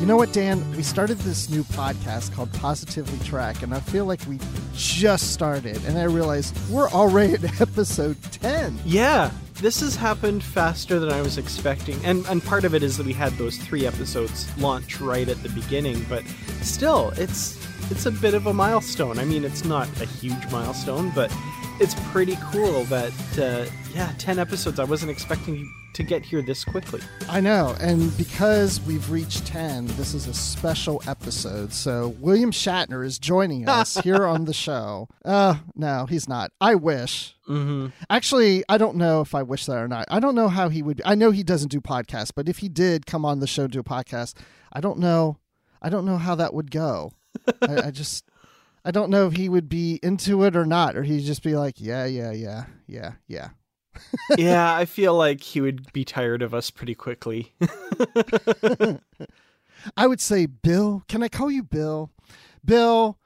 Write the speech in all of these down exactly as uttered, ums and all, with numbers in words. You know what, Dan? We started this new podcast called Positively Trek, and I feel like we just started, and I realized we're already at episode ten. Yeah, this has happened faster than I was expecting, and and part of it is that we had those three episodes launch right at the beginning, but still, it's it's a bit of a milestone. I mean, it's not a huge milestone, but it's pretty cool that, uh, yeah, ten episodes. I wasn't expecting to get here this quickly. I know, and because we've reached ten, this is a special episode. So William Shatner is joining us here on the show. Uh, no, he's not. I wish. Mm-hmm. Actually, I don't know if I wish that or not. I don't know how he would. I know he doesn't do podcasts, but if he did come on the show to do a podcast, I don't know. I don't know how that would go. I, I just... I don't know if he would be into it or not, or he'd just be like, yeah, yeah, yeah, yeah, yeah. Yeah, I feel like he would be tired of us pretty quickly. I would say, Bill, can I call you Bill? Bill,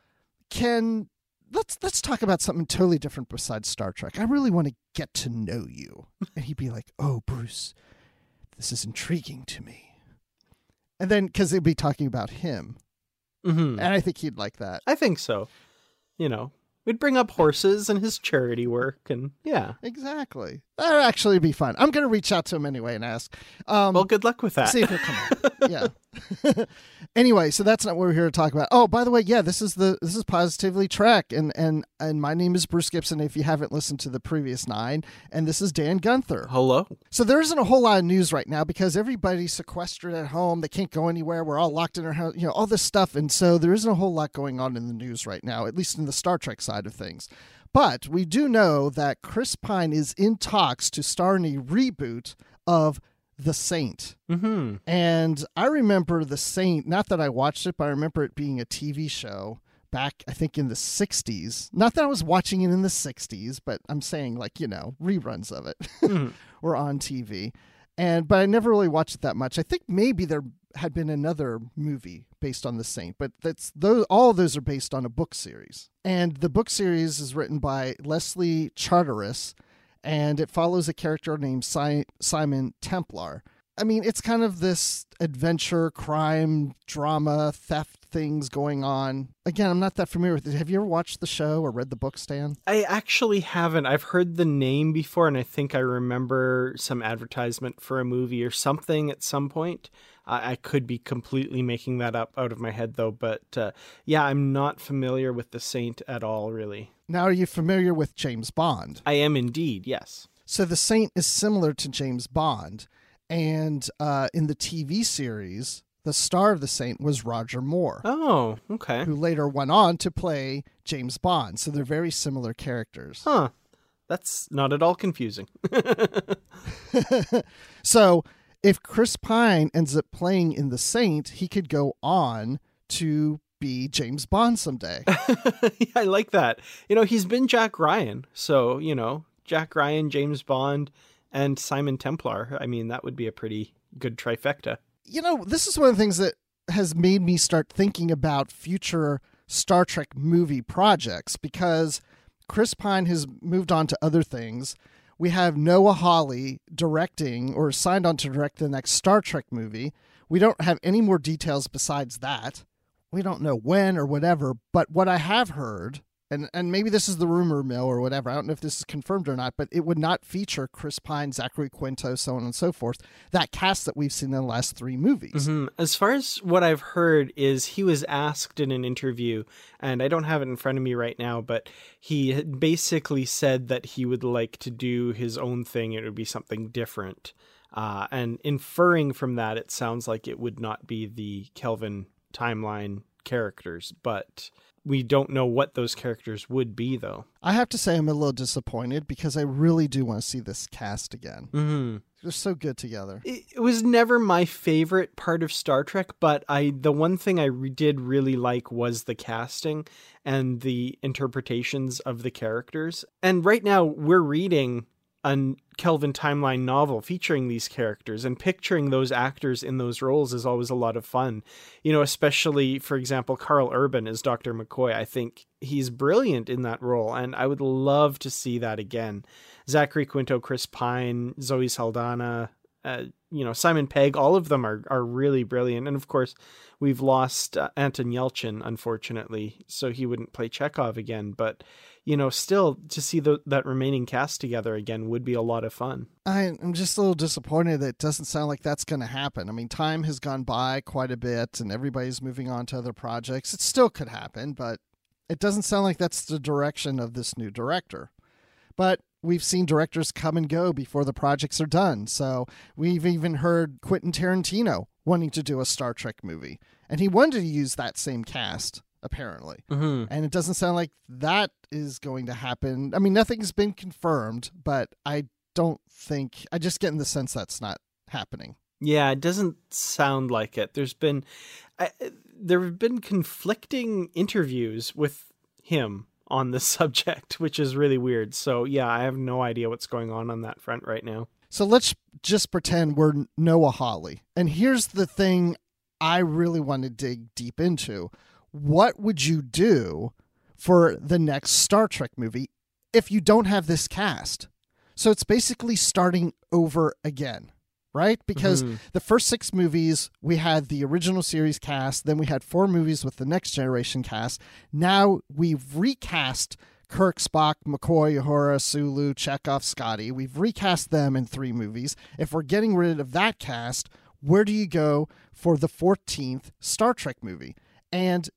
can let's let's talk about something totally different besides Star Trek. I really want to get to know you. And he'd be like, oh, Bruce, this is intriguing to me. And then because they'd be talking about him. Mm-hmm. And I think he'd like that. I think so. You know, we'd bring up horses and his charity work, and yeah, exactly. That'd actually be fun. I'm going to reach out to him anyway and ask. Um, well, good luck with that. See if he'll come on. Yeah. Anyway, so that's not what we're here to talk about. Oh, by the way, yeah, this is the this is Positively Trek, and and and my name is Bruce Gibson. If you haven't listened to the previous nine, and this is Dan Gunther. Hello. So there isn't a whole lot of news right now because everybody's sequestered at home. They can't go anywhere. We're all locked in our house. You know, all this stuff, and so there isn't a whole lot going on in the news right now, at least in the Star Trek side of things. But we do know that Chris Pine is in talks to star in a reboot of The Saint. Mm-hmm. And I remember The Saint, not that I watched it, but I remember it being a T V show back, I think, in the sixties. Not that I was watching it in the sixties, but I'm saying, like, you know, reruns of it mm-hmm. were on T V. And But I never really watched it that much. I think maybe there had been another movie based on The Saint, but that's those all of those are based on a book series. And the book series is written by Leslie Charteris, and it follows a character named si- Simon Templar. I mean, it's kind of this adventure, crime, drama, theft things going on. Again, I'm not that familiar with it. Have you ever watched the show or read the book, Stan? I actually haven't. I've heard the name before, and I think I remember some advertisement for a movie or something at some point. Uh, I could be completely making that up out of my head, though. But uh, yeah, I'm not familiar with The Saint at all, really. Now, are you familiar with James Bond? I am indeed, yes. So The Saint is similar to James Bond. And uh, in the T V series, the star of The Saint was Roger Moore. Oh, okay. Who later went on to play James Bond. So they're very similar characters. Huh. That's not at all confusing. So if Chris Pine ends up playing in The Saint, he could go on to be James Bond someday. Yeah, I like that. You know, he's been Jack Ryan. So, you know, Jack Ryan, James Bond, and Simon Templar. I mean, that would be a pretty good trifecta. You know, this is one of the things that has made me start thinking about future Star Trek movie projects, because Chris Pine has moved on to other things. We have Noah Hawley directing or signed on to direct the next Star Trek movie. We don't have any more details besides that. We don't know when or whatever, but what I have heard, And and maybe this is the rumor mill or whatever, I don't know if this is confirmed or not, but it would not feature Chris Pine, Zachary Quinto, so on and so forth, that cast that we've seen in the last three movies. Mm-hmm. As far as what I've heard is he was asked in an interview, and I don't have it in front of me right now, but he basically said that he would like to do his own thing. It would be something different. Uh, and inferring from that, it sounds like it would not be the Kelvin timeline characters, but we don't know what those characters would be, though. I have to say I'm a little disappointed because I really do want to see this cast again. Mm-hmm. They're so good together. It was never my favorite part of Star Trek, but I the one thing I re- did really like was the casting and the interpretations of the characters. And right now we're reading a Kelvin Timeline novel featuring these characters, and picturing those actors in those roles is always a lot of fun. You know, especially, for example, Carl Urban as Doctor McCoy. I think he's brilliant in that role, and I would love to see that again. Zachary Quinto, Chris Pine, Zoe Saldana, uh, you know, Simon Pegg, all of them are, are really brilliant. And of course, we've lost uh, Anton Yelchin, unfortunately, so he wouldn't play Chekhov again. But, you know, still to see the, that remaining cast together again would be a lot of fun. I, I'm just a little disappointed that it doesn't sound like that's going to happen. I mean, time has gone by quite a bit and everybody's moving on to other projects. It still could happen, but it doesn't sound like that's the direction of this new director. But we've seen directors come and go before the projects are done. So we've even heard Quentin Tarantino wanting to do a Star Trek movie. And he wanted to use that same cast, apparently. Mm-hmm. And it doesn't sound like that is going to happen. I mean, nothing's been confirmed, but I don't think... I just get in the sense that's not happening. Yeah, it doesn't sound like it. There's been... I, there have been conflicting interviews with him on the subject, which is really weird. So yeah, I have no idea what's going on on that front right now. So let's just pretend we're Noah Hawley. And here's the thing I really want to dig deep into. What would you do for the next Star Trek movie if you don't have this cast? So it's basically starting over again, right? Because mm-hmm. the first six movies, we had the original series cast, then we had four movies with the Next Generation cast. Now we've recast Kirk, Spock, McCoy, Uhura, Sulu, Chekhov, Scotty. We've recast them in three movies. If we're getting rid of that cast, where do you go for the fourteenth Star Trek movie? And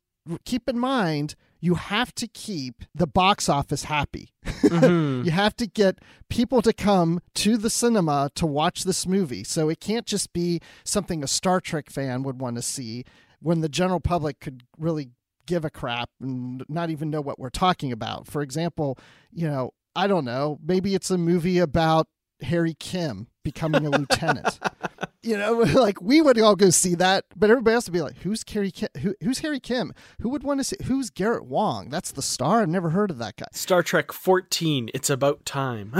keep in mind, you have to keep the box office happy. Mm-hmm. You have to get people to come to the cinema to watch this movie. So it can't just be something a Star Trek fan would want to see when the general public could really give a crap and not even know what we're talking about. For example, you know, I don't know, maybe it's a movie about Harry Kim becoming a lieutenant. You know, like we would all go see that, but everybody else would be like, "Who's Harry Kim? Who, who's Harry Kim? Who would want to see? Who's Garrett Wong? That's the star. I've never heard of that guy." Star Trek fourteen. It's about time,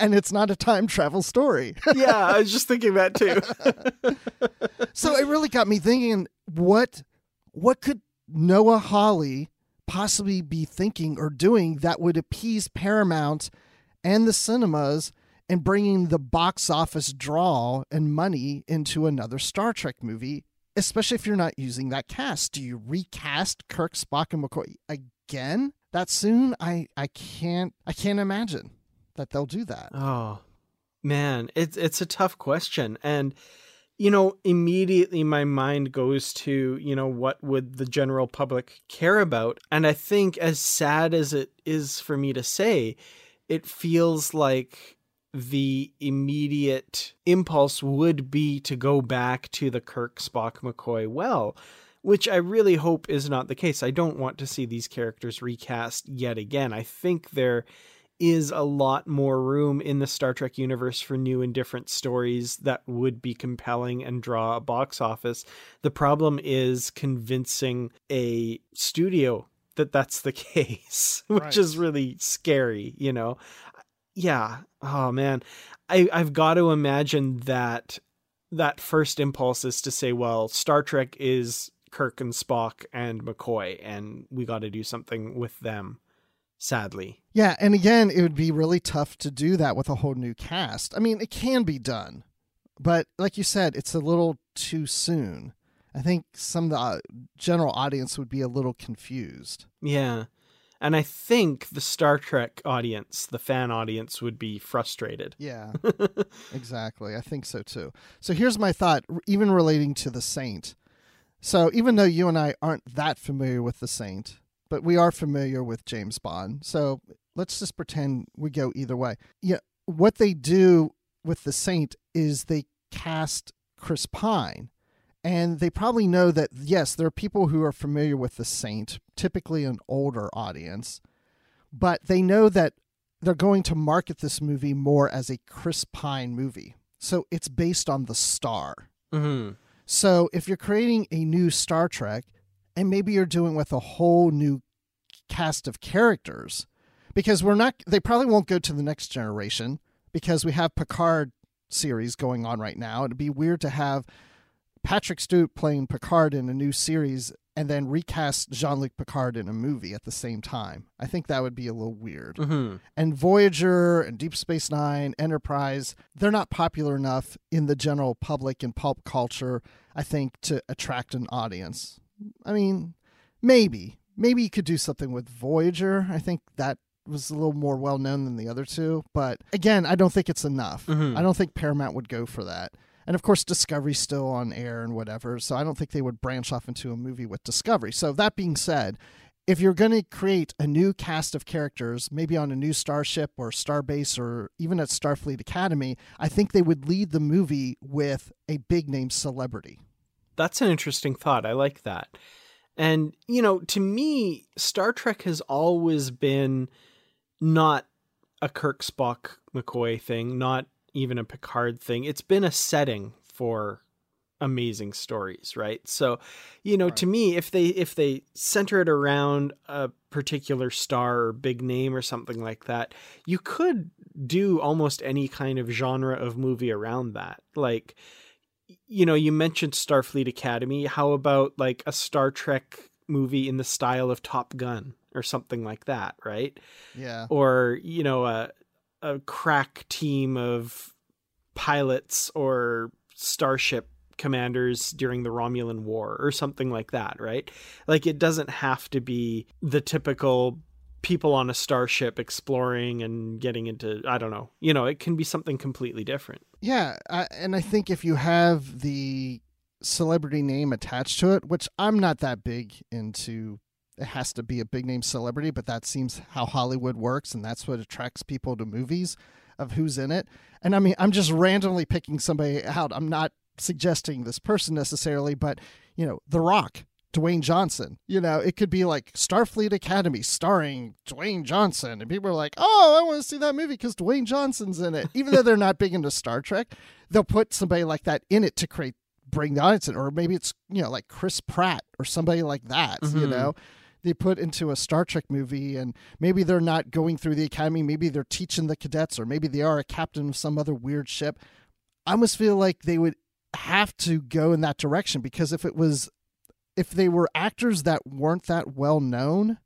and it's not a time travel story. Yeah, I was just thinking that too. So it really got me thinking: what, what could Noah Hawley possibly be thinking or doing that would appease Paramount and the cinemas? And bringing the box office draw and money into another Star Trek movie, especially if you're not using that cast. Do you recast Kirk, Spock, and McCoy again that soon? I, I can't I can't imagine that they'll do that. Oh man, it's it's a tough question, and you know immediately my mind goes to you know what would the general public care about, and I think as sad as it is for me to say, it feels like the immediate impulse would be to go back to the Kirk, Spock, McCoy well, which I really hope is not the case. I don't want to see these characters recast yet again. I think there is a lot more room in the Star Trek universe for new and different stories that would be compelling and draw a box office. The problem is convincing a studio that that's the case, which right. is really scary, you know? Yeah. Oh man. I, I've got to imagine that that first impulse is to say, well, Star Trek is Kirk and Spock and McCoy, and we got to do something with them, sadly. Yeah. And again, it would be really tough to do that with a whole new cast. I mean, it can be done, but like you said, it's a little too soon. I think some of the general audience would be a little confused. Yeah. And I think the Star Trek audience, the fan audience, would be frustrated. Yeah, exactly. I think so, too. So here's my thought, even relating to The Saint. So even though you and I aren't that familiar with The Saint, but we are familiar with James Bond. So let's just pretend we go either way. Yeah, what they do with The Saint is they cast Chris Pine And they probably know that, yes, there are people who are familiar with The Saint, typically an older audience, but they know that they're going to market this movie more as a Chris Pine movie. So it's based on the star. Mm-hmm. So if you're creating a new Star Trek, and maybe you're doing with a whole new cast of characters, because we're not, they probably won't go to the next generation because we have Picard series going on right now. It'd be weird to have Patrick Stewart playing Picard in a new series and then recast Jean-Luc Picard in a movie at the same time. I think that would be a little weird. Mm-hmm. And Voyager and Deep Space Nine, Enterprise, they're not popular enough in the general public and pulp culture, I think, to attract an audience. I mean, maybe. Maybe you could do something with Voyager. I think that was a little more well-known than the other two. But again, I don't think it's enough. Mm-hmm. I don't think Paramount would go for that. And, of course, Discovery's still on air and whatever, so I don't think they would branch off into a movie with Discovery. So that being said, if you're going to create a new cast of characters, maybe on a new starship or starbase or even at Starfleet Academy, I think they would lead the movie with a big-name celebrity. That's an interesting thought. I like that. And, you know, to me, Star Trek has always been not a Kirk, Spock, McCoy thing, not even a Picard thing. It's been a setting for amazing stories, right? So, you know, right. to me, if they if they center it around a particular star or big name or something like that, you could do almost any kind of genre of movie around that. Like, you know, you mentioned Starfleet Academy. How about like a Star Trek movie in the style of Top Gun or something like that, right? Yeah. Or, you know, a a crack team of pilots or starship commanders during the Romulan War or something like that, right? Like, it doesn't have to be the typical people on a starship exploring and getting into, I don't know, you know, it can be something completely different. Yeah. I, and I think if you have the celebrity name attached to it, which I'm not that big into, it has to be a big name celebrity, but that seems how Hollywood works. And that's what attracts people to movies, of who's in it. And I mean, I'm just randomly picking somebody out. I'm not suggesting this person necessarily, but you know, The Rock, Dwayne Johnson, you know, it could be like Starfleet Academy starring Dwayne Johnson. And people are like, oh, I want to see that movie because Dwayne Johnson's in it. Even though they're not big into Star Trek, they'll put somebody like that in it to create, bring the audience in. Or maybe it's, you know, like Chris Pratt or somebody like that, mm-hmm. you know, they put into a Star Trek movie, and maybe they're not going through the academy. Maybe they're teaching the cadets, or maybe they are a captain of some other weird ship. I almost feel like they would have to go in that direction, because if it was, if they were actors that weren't that well known,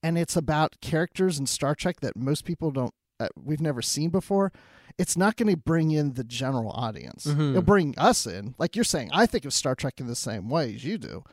and it's about characters in Star Trek that most people don't, uh, we've never seen before, it's not going to bring in the general audience. Mm-hmm. It'll bring us in. Like you're saying, I think of Star Trek in the same way as you do.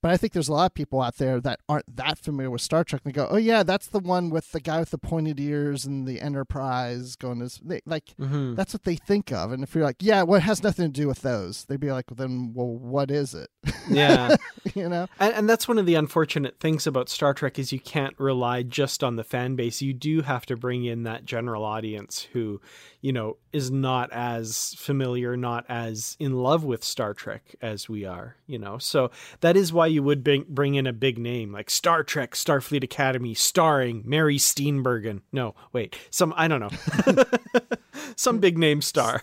But I think there's a lot of people out there that aren't that familiar with Star Trek. They go, oh, yeah, that's the one with the guy with the pointed ears and the Enterprise going to... They, like, mm-hmm. that's what they think of. And if you're like, yeah, well, it has nothing to do with those, they'd be like, well, then, well, what is it? Yeah. You know? And, and that's one of the unfortunate things about Star Trek, is you can't rely just on the fan base. You do have to bring in that general audience who, you know, is not as familiar, not as in love with Star Trek as we are, you know? So that is why you would bring in a big name like Star Trek, Starfleet Academy, starring Mary Steenburgen. No, wait, some, I don't know, some big name star.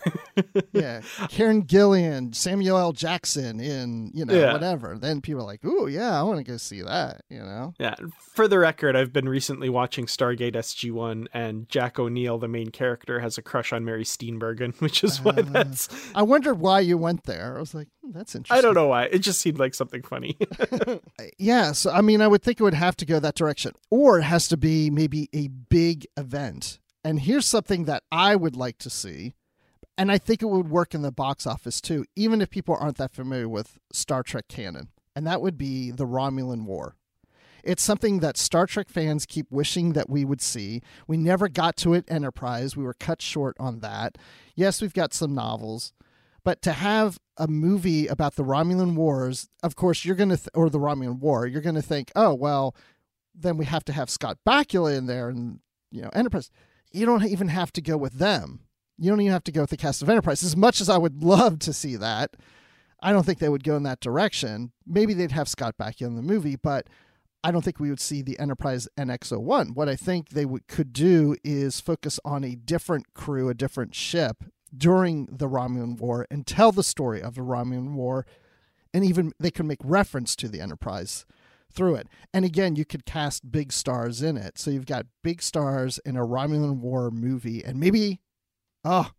Yeah. Karen Gillian, Samuel L. Jackson in, you know, yeah. whatever. Then people are like, ooh, yeah, I want to go see that, you know? Yeah. For the record, I've been recently watching Stargate S G one, and Jack O'Neill, the main character, has a crush on Mary Steenburgen, which is why uh, that's... I wondered why you went there. I was like, hmm, that's interesting. I don't know why. It just seemed like something funny. Yeah, so I mean, I would think it would have to go that direction, or it has to be maybe a big event. And here's something that I would like to see, and I think it would work in the box office too, even if people aren't that familiar with Star Trek canon, and that would be the Romulan War. It's something that Star Trek fans keep wishing that we would see. We never got to it Enterprise. We were cut short on that. Yes, we've got some novels, but to have a movie about the Romulan Wars, of course, you're going to, th- or the Romulan War, you're going to think, oh, well, then we have to have Scott Bakula in there and, you know, Enterprise. You don't even have to go with them. You don't even have to go with the cast of Enterprise. As much as I would love to see that, I don't think they would go in that direction. Maybe they'd have Scott Bakula in the movie, but I don't think we would see the Enterprise N X oh one. What I think they would, could do is focus on a different crew, a different ship during the Romulan War and tell the story of the Romulan War. And even they can make reference to the Enterprise through it. And again, you could cast big stars in it. So you've got big stars in a Romulan War movie and maybe, oh,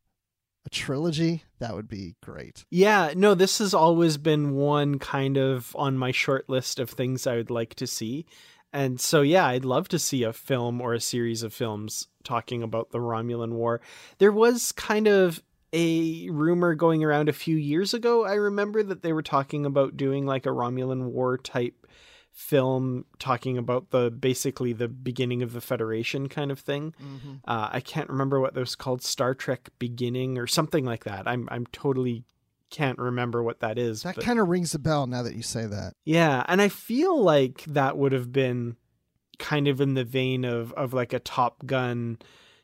a trilogy. That would be great. Yeah, no, this has always been one kind of on my short list of things I would like to see. And so, yeah, I'd love to see a film or a series of films talking about the Romulan War. There was kind of a rumor going around a few years ago. I remember that they were talking about doing like a Romulan War type film talking about the basically the beginning of the Federation kind of thing. Mm-hmm. Uh, I can't remember what that was called, Star Trek Beginning or something like that. I'm I'm totally can't remember what that is. That kind of rings a bell now that you say that. Yeah, and I feel like that would have been kind of in the vein of of like a Top Gun,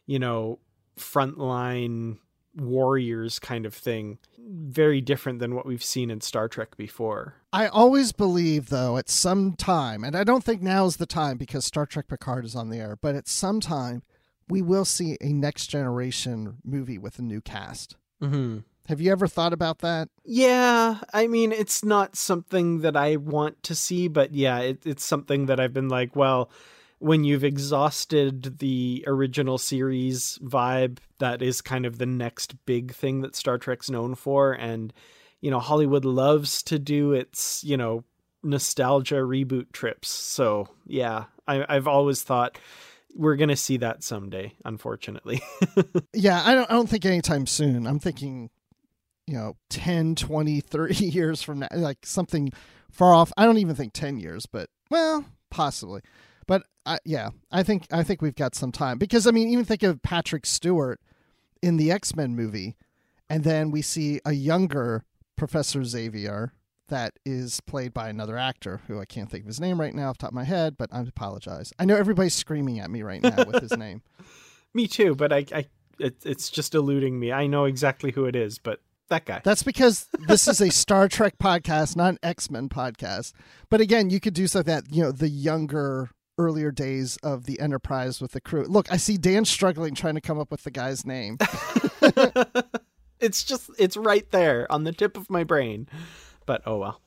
you know, frontline warriors kind of thing. Very different than what we've seen in Star Trek before. I always believe, though, at some time, and I don't think now is the time because Star Trek Picard is on the air, but at some time we will see a Next Generation movie with a new cast. Mm-hmm. Have you ever thought about that? Yeah, I mean, it's not something that I want to see, but yeah, it, it's something that I've been like, well, when you've exhausted the original series vibe, that is kind of the next big thing that Star Trek's known for. And, you know, Hollywood loves to do its, you know, nostalgia reboot trips. So, yeah, I, I've always thought we're going to see that someday, unfortunately. Yeah, I don't, I don't think anytime soon. I'm thinking, you know, ten, twenty, thirty years from now, like something far off. I don't even think ten years, but well, possibly. But I, yeah, I think I think we've got some time because, I mean, even think of Patrick Stewart in the X-Men movie. And then we see a younger Professor Xavier that is played by another actor who I can't think of his name right now off the top of my head, but I apologize. I know everybody's screaming at me right now with his name. Me too, but I, I it, it's just eluding me. I know exactly who it is, but that guy. That's because this is a Star Trek podcast, not an X-Men podcast. But again, you could do so that, you know, the younger earlier days of the Enterprise with the crew. Look, I see Dan struggling trying to come up with the guy's name. It's just, it's right there on the tip of my brain. But oh well.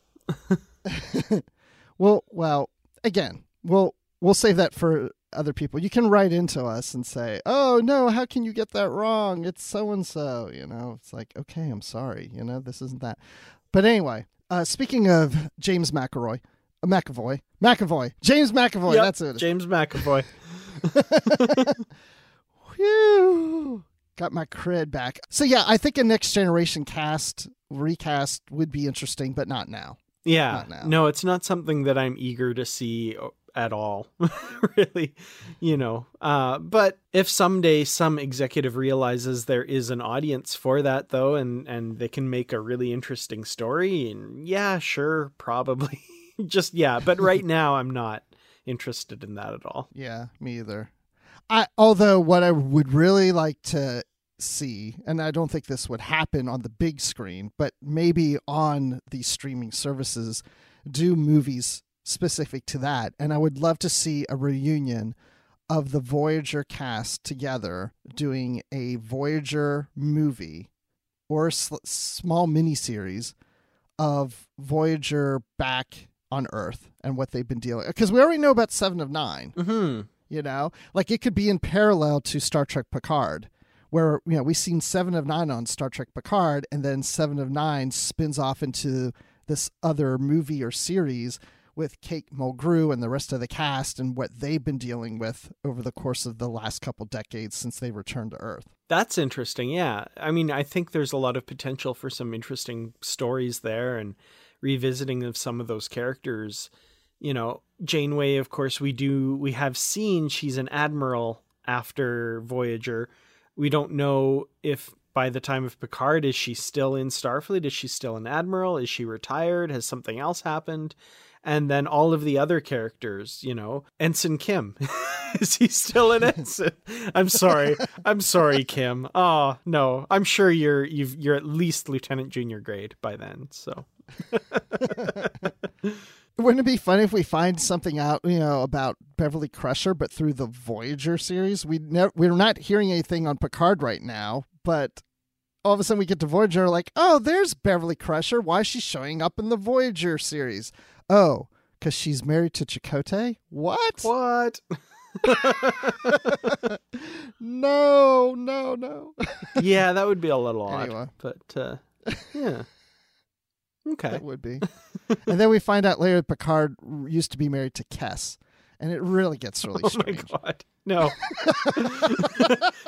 well, well, again, we'll we'll save that for other people. You can write into us and say, "Oh no, how can you get that wrong? It's so and so." You know, it's like, okay, I'm sorry. You know, this isn't that. But anyway, uh, speaking of James McAvoy. McAvoy, McAvoy, James McAvoy. Yep, that's it. James McAvoy. Whew. Got my cred back. So yeah, I think a Next Generation cast recast would be interesting, but not now. Yeah, not now. No, it's not something that I'm eager to see at all. Really, you know. Uh, but if someday some executive realizes there is an audience for that, though, and and they can make a really interesting story, and yeah, sure, probably. Just, yeah, but right now I'm not interested in that at all. Yeah, me either. I, although what I would really like to see, and I don't think this would happen on the big screen, but maybe on the streaming services, do movies specific to that. And I would love to see a reunion of the Voyager cast together doing a Voyager movie or a sl- small miniseries of Voyager back on Earth and what they've been dealing, because we already know about Seven of Nine. Mm-hmm. You know, like it could be in parallel to Star Trek Picard, where, you know, we've seen Seven of Nine on Star Trek Picard, and then Seven of Nine spins off into this other movie or series with Kate Mulgrew and the rest of the cast and what they've been dealing with over the course of the last couple decades since they returned to Earth. That's interesting. Yeah. I mean, I think there's a lot of potential for some interesting stories there and revisiting of some of those characters. You know, Janeway, of course, we do, we have seen she's an admiral after Voyager. We don't know if by the time of Picard, is she still in Starfleet? Is she still an admiral? Is she retired? Has something else happened? And then all of the other characters, you know, Ensign Kim. Is he still an ensign? I'm sorry. I'm sorry, Kim. Oh, no, I'm sure you're, you've, you're at least Lieutenant Junior grade by then. So Wouldn't it be funny if we find something out, you know, about Beverly Crusher, but through the Voyager series? We never, we're not hearing anything on Picard right now, but all of a sudden we get to Voyager, and we're like, oh, there's Beverly Crusher. Why is she showing up in the Voyager series? Oh, because she's married to Chakotay? What? What? no, no, no. Yeah, that would be a little odd, anyway. but uh, yeah. Okay. That would be. And then we find out later that Picard used to be married to Kes. And it really gets really oh strange. Oh, my God. No.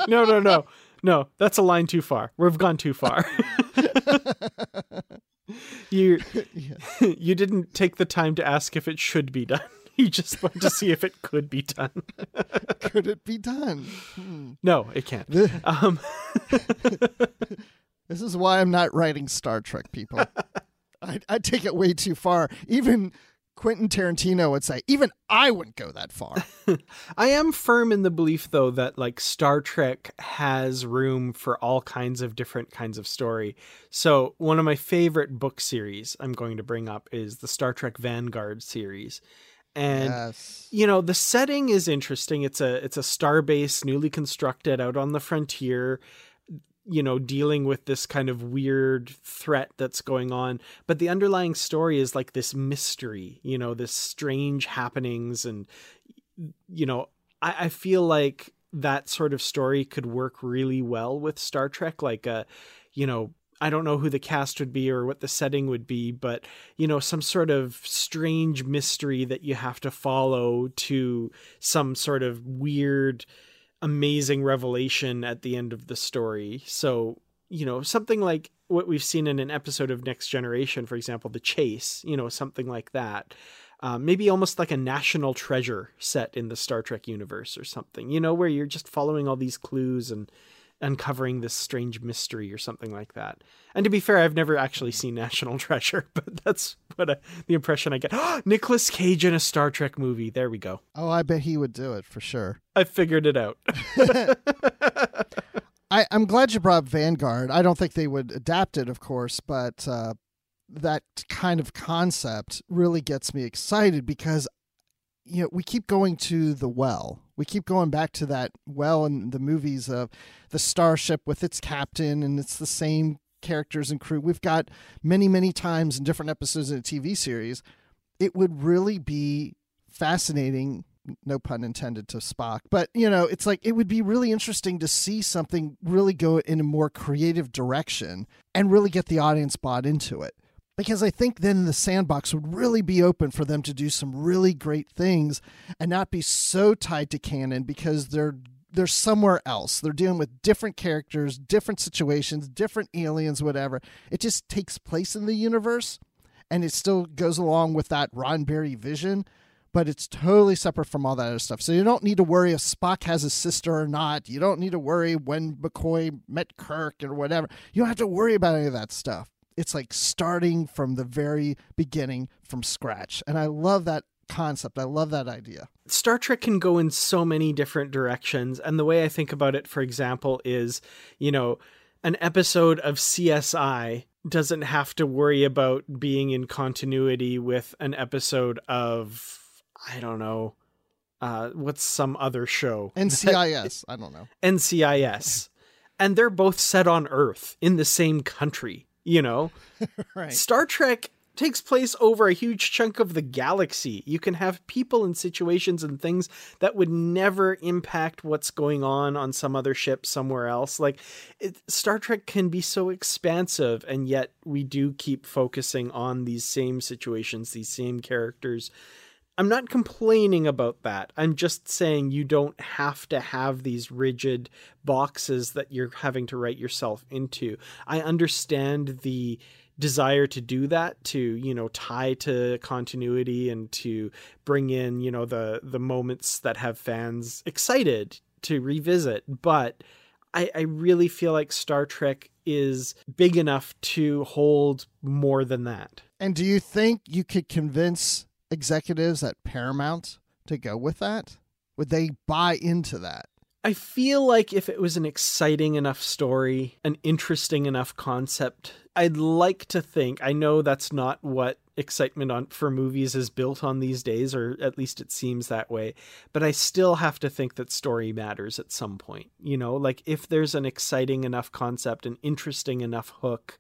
no, no, no. No, that's a line too far. We've gone too far. you yeah. You didn't take the time to ask if it should be done. You just wanted to see if it could be done. Could it be done? Hmm. No, it can't. Um... This is why I'm not writing Star Trek, people. I, I take it way too far. Even Quentin Tarantino would say, even I wouldn't go that far. I am firm in the belief, though, that like Star Trek has room for all kinds of different kinds of story. So one of my favorite book series I'm going to bring up is the Star Trek Vanguard series. And, yes. you know, the setting is interesting. It's a it's a starbase newly constructed out on the frontier, you know, dealing with this kind of weird threat that's going on. But the underlying story is like this mystery, you know, this strange happenings. And, you know, I, I feel like that sort of story could work really well with Star Trek. Like, a, you know, I don't know who the cast would be or what the setting would be, but, you know, some sort of strange mystery that you have to follow to some sort of weird, amazing revelation at the end of the story. So, you know, something like what we've seen in an episode of Next Generation, for example, The Chase, you know, something like that. Um, maybe almost like a National Treasure set in the Star Trek universe or something, you know, where you're just following all these clues and uncovering this strange mystery or something like that. And to be fair, I've never actually seen National Treasure, but that's what I, the impression I get. Nicolas Cage in a Star Trek movie. There we go. Oh, I bet he would do it for sure. I figured it out. I, I'm glad you brought up Vanguard. I don't think they would adapt it, of course, but uh, that kind of concept really gets me excited because, you know, we keep going to the well. We keep going back to that well in the movies of the starship with its captain, and it's the same characters and crew. We've got many, many times in different episodes of a T V series. It would really be fascinating, no pun intended to Spock, but, you know, it's like it would be really interesting to see something really go in a more creative direction and really get the audience bought into it. Because I think then the sandbox would really be open for them to do some really great things and not be so tied to canon because they're they're somewhere else. They're dealing with different characters, different situations, different aliens, whatever. It just takes place in the universe, and it still goes along with that Roddenberry vision, but it's totally separate from all that other stuff. So you don't need to worry if Spock has a sister or not. You don't need to worry when McCoy met Kirk or whatever. You don't have to worry about any of that stuff. It's like starting from the very beginning from scratch. And I love that concept. I love that idea. Star Trek can go in so many different directions. And the way I think about it, for example, is, you know, an episode of C S I doesn't have to worry about being in continuity with an episode of, I don't know, uh, what's some other show? N C I S. I don't know. N C I S. And they're both set on Earth in the same country. You know, right. Star Trek takes place over a huge chunk of the galaxy. You can have people in situations and things that would never impact what's going on on some other ship somewhere else. Like it, Star Trek can be so expansive, and yet we do keep focusing on these same situations, these same characters. I'm not complaining about that. I'm just saying you don't have to have these rigid boxes that you're having to write yourself into. I understand the desire to do that, to, you know, tie to continuity and to bring in, you know, the, the moments that have fans excited to revisit. But I, I really feel like Star Trek is big enough to hold more than that. And do you think you could convince executives at Paramount to go with that? Would they buy into that? I feel like if it was an exciting enough story, an interesting enough concept, I'd like to think, I know that's not what excitement on for movies is built on these days, or at least it seems that way, but I still have to think that story matters at some point. You know, like if there's an exciting enough concept, an interesting enough hook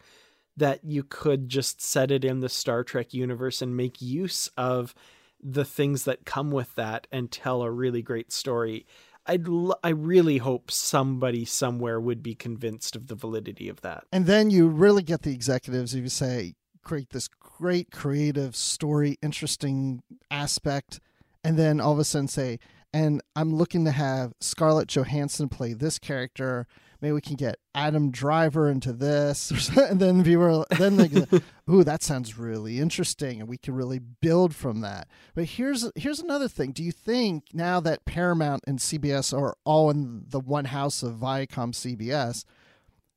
that you could just set it in the Star Trek universe and make use of the things that come with that and tell a really great story, I'd l- I really hope somebody somewhere would be convinced of the validity of that. And then you really get the executives who say, create this great creative story, interesting aspect, and then all of a sudden say, and I'm looking to have Scarlett Johansson play this character. Maybe we can get Adam Driver into this. And then people are, then they go, ooh, that sounds really interesting, and we can really build from that. But here's here's another thing. Do you think now that Paramount and C B S are all in the one house of Viacom C B S,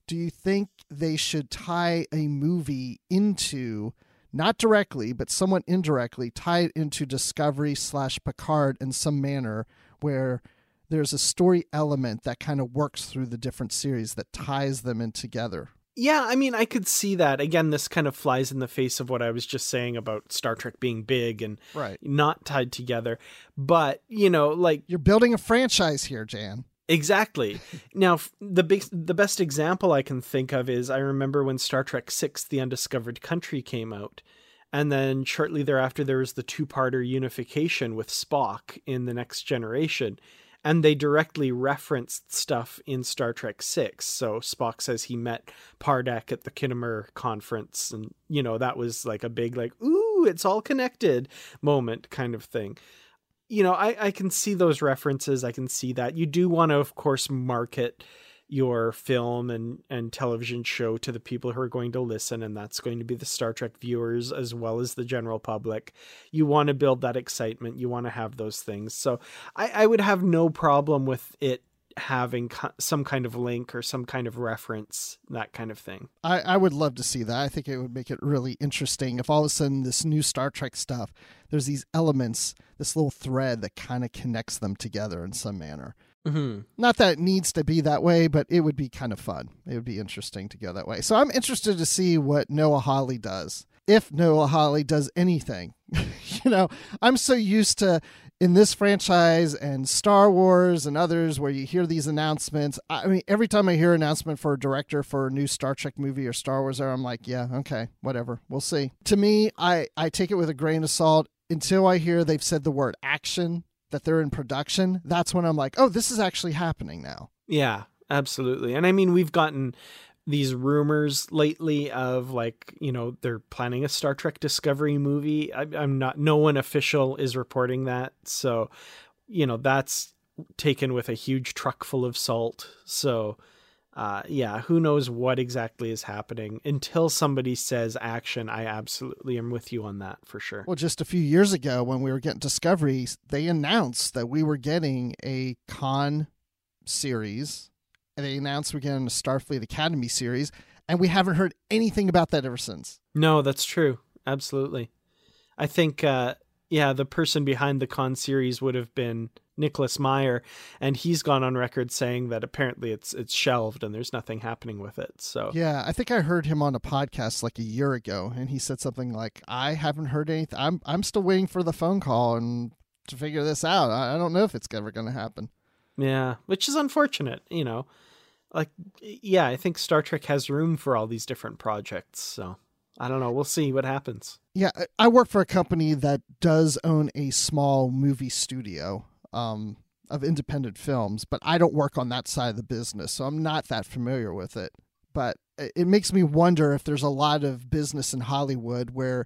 do you think they should tie a movie into, not directly, but somewhat indirectly, tie it into Discovery slash Picard in some manner where there's a story element that kind of works through the different series that ties them in together? Yeah, I mean, I could see that. Again, this kind of flies in the face of what I was just saying about Star Trek being big and right. not tied together. But, you know, like... You're building a franchise here, Jan. Exactly. Now, the big, the best example I can think of is I remember when Star Trek six, The Undiscovered Country came out. And then shortly thereafter, there was the two-parter unification with Spock in The Next Generation. And they directly referenced stuff in Star Trek six. So Spock says he met Pardek at the Kittimer conference. And, you know, that was like a big, like, ooh, it's all connected moment kind of thing. You know, I, I can see those references. I can see that. You do want to, of course, market your film and, and television show to the people who are going to listen. And that's going to be the Star Trek viewers as well as the general public. You want to build that excitement. You want to have those things. So I, I would have no problem with it having co- some kind of link or some kind of reference, that kind of thing. I, I would love to see that. I think it would make it really interesting if all of a sudden this new Star Trek stuff, there's these elements, this little thread that kind of connects them together in some manner. Mm-hmm. Not that it needs to be that way, but it would be kind of fun. It would be interesting to go that way. So I'm interested to see what Noah Hawley does. If Noah Hawley does anything, you know, I'm so used to in this franchise and Star Wars and others where you hear these announcements. I mean, every time I hear an announcement for a director for a new Star Trek movie or Star Wars, I'm like, yeah, okay, whatever. We'll see. To me, I, I take it with a grain of salt until I hear they've said the word action, that they're in production. That's when I'm like, oh, this is actually happening now. Yeah, absolutely. And I mean, we've gotten these rumors lately of like, you know, they're planning a Star Trek Discovery movie. I, I'm not, no one official is reporting that. So, you know, that's taken with a huge truck full of salt. So uh, yeah, who knows what exactly is happening until somebody says action. I absolutely am with you on that for sure. Well, just a few years ago when we were getting Discovery, they announced that we were getting a Khan series. And they announced we're getting a Starfleet Academy series, and we haven't heard anything about that ever since. No, that's true. Absolutely. I think, uh, yeah, the person behind the Khan series would have been Nicholas Meyer, and he's gone on record saying that apparently it's it's shelved and there's nothing happening with it. So yeah, I think I heard him on a podcast like a year ago, and he said something like, "I haven't heard anything. I'm I'm still waiting for the phone call and to figure this out. I, I don't know if it's ever going to happen." Yeah, which is unfortunate, you know. Like, yeah, I think Star Trek has room for all these different projects. So I don't know. We'll see what happens. Yeah, I work for a company that does own a small movie studio um, of independent films, but I don't work on that side of the business, so I'm not that familiar with it. But it makes me wonder if there's a lot of business in Hollywood where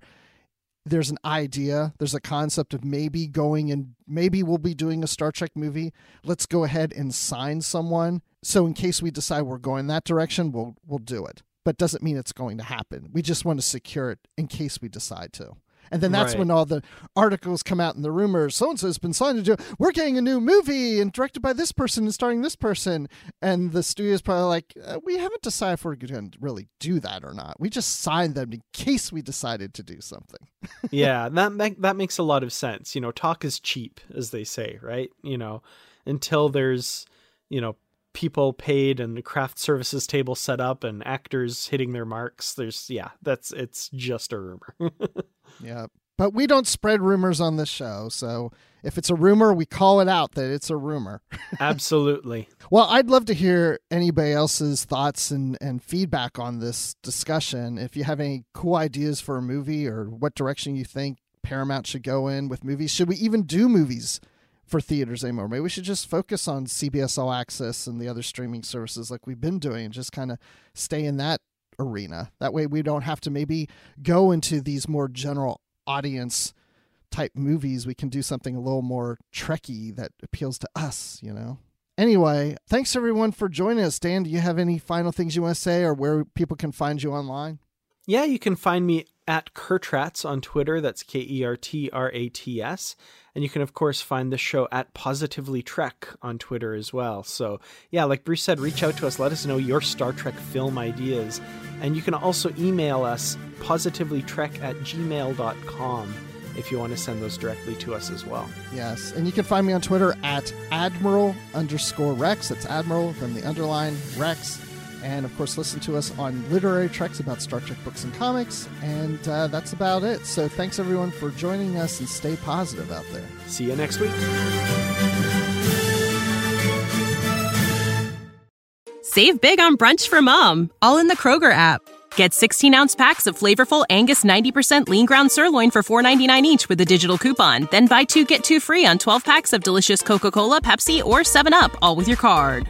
there's an idea, there's a concept of maybe going and maybe we'll be doing a Star Trek movie. Let's go ahead and sign someone. So in case we decide we're going that direction, we'll we'll do it. But doesn't mean it's going to happen. We just want to secure it in case we decide to. And then that's right. When all the articles come out and the rumors, so-and-so has been signed to do, we're getting a new movie and directed by this person and starring this person. And the studio's probably like, uh, we haven't decided if we're going to really do that or not. We just signed them in case we decided to do something. Yeah, that, that that makes a lot of sense. You know, talk is cheap, as they say, right? You know, until there's you know, people paid and craft services table set up and actors hitting their marks. There's, yeah, that's, it's just a rumor. Yeah. But we don't spread rumors on this show. So if it's a rumor, we call it out that it's a rumor. Absolutely. Well, I'd love to hear anybody else's thoughts and, and feedback on this discussion. If you have any cool ideas for a movie or what direction you think Paramount should go in with movies, should we even do movies for theaters anymore? Maybe we should just focus on C B S All Access and the other streaming services like we've been doing and just kind of stay in that arena. That way we don't have to maybe go into these more general audience type movies. We can do something a little more Trekky that appeals to us, you know? Anyway, thanks everyone for joining us. Dan, do you have any final things you want to say or where people can find you online? Yeah, you can find me at Kertrats on Twitter. That's K E R T R A T S. And you can, of course, find the show at Positively Trek on Twitter as well. So, yeah, like Bruce said, reach out to us. Let us know your Star Trek film ideas. And you can also email us positively trek at gmail dot com if you want to send those directly to us as well. Yes. And you can find me on Twitter at Admiral underscore Rex. That's Admiral, then the underline Rex. And, of course, listen to us on Literary Treks about Star Trek books and comics. And uh, that's about it. So thanks, everyone, for joining us, and stay positive out there. See you next week. Save big on brunch for Mom, all in the Kroger app. Get sixteen-ounce packs of flavorful Angus ninety percent lean ground sirloin for four ninety-nine each with a digital coupon. Then buy two, get two free on twelve packs of delicious Coca-Cola, Pepsi, or seven up, all with your card.